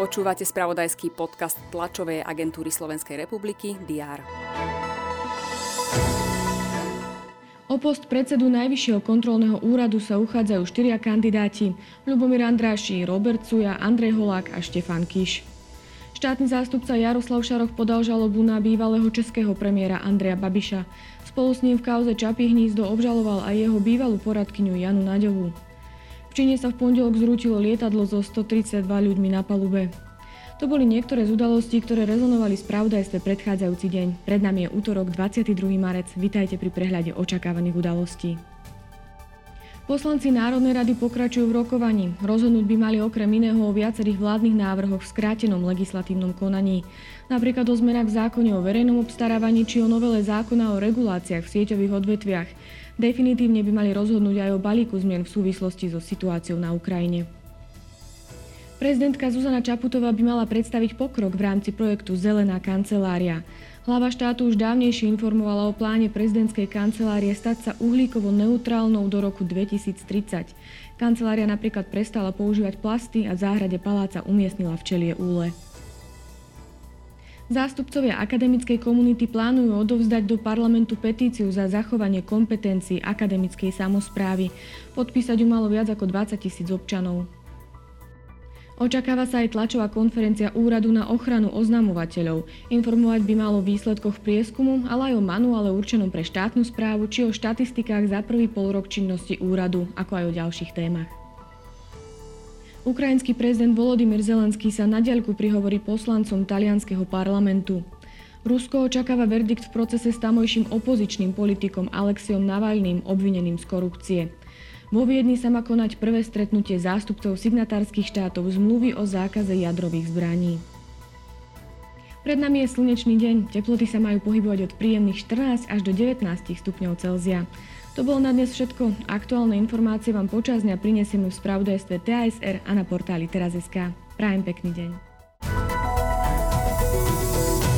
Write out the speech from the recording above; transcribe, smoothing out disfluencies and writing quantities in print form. Počúvate spravodajský podcast tlačovej agentúry Slovenskej republiky DR. O post predsedu Najvyššieho kontrolného úradu sa uchádzajú 4 kandidáti. Ľubomír Andráši, Robert Suja, Andrej Holák a Štefan Kiš. Štátny zástupca Jaroslav Šaroch podal žalobu na bývalého českého premiéra Andreja Babiša. Spolu s ním v kauze Čapie hnízdo obžaloval aj jeho bývalú poradkyňu Janu Naďovú. V Číne sa v pondelok zrútilo lietadlo so 132 ľuďmi na palube. To boli niektoré z udalostí, ktoré rezonovali v spravodajstve predchádzajúci deň. Pred nami je utorok 22. marec. Vitajte pri prehľade očakávaných udalostí. Poslanci Národnej rady pokračujú v rokovaní. Rozhodnúť by mali okrem iného o viacerých vládnych návrhoch v skrátenom legislatívnom konaní. Napríklad o zmenách v zákone o verejnom obstarávaní či o novele zákona o reguláciách v sieťových odvetviach. Definitívne by mali rozhodnúť aj o balíku zmien v súvislosti so situáciou na Ukrajine. Prezidentka Zuzana Čaputová by mala predstaviť pokrok v rámci projektu Zelená kancelária. Hlava štátu už dávnejšie informovala o pláne prezidentskej kancelárie stať sa uhlíkovo neutrálnou do roku 2030. Kancelária napríklad prestala používať plasty a v záhrade paláca umiestnila včelie úle. Zástupcovia akademickej komunity plánujú odovzdať do parlamentu petíciu za zachovanie kompetencií akademickej samosprávy. Podpísať ju malo viac ako 20 000 občanov. Očakáva sa aj tlačová konferencia Úradu na ochranu oznamovateľov. Informovať by malo o výsledkoch prieskumu, ale aj o manuále určenom pre štátnu správu či o štatistikách za prvý polrok činnosti úradu, ako aj o ďalších témach. Ukrajinský prezident Volodymyr Zelenský sa na diaľku prihovorí poslancom talianskeho parlamentu. Rusko očakáva verdikt v procese s tamojším opozičným politikom Alexejom Navalným, obvineným z korupcie. Vo Viedni sa má konať prvé stretnutie zástupcov signatárskych štátov zmluvy o zákaze jadrových zbraní. Pred nami je slnečný deň, teploty sa majú pohybovať od príjemných 14 až do 19 stupňov Celzia. To bolo na dnes všetko. Aktuálne informácie vám počas dňa prinesieme v spravodajstve TASR a na portáli teraz.sk. Prajem pekný deň.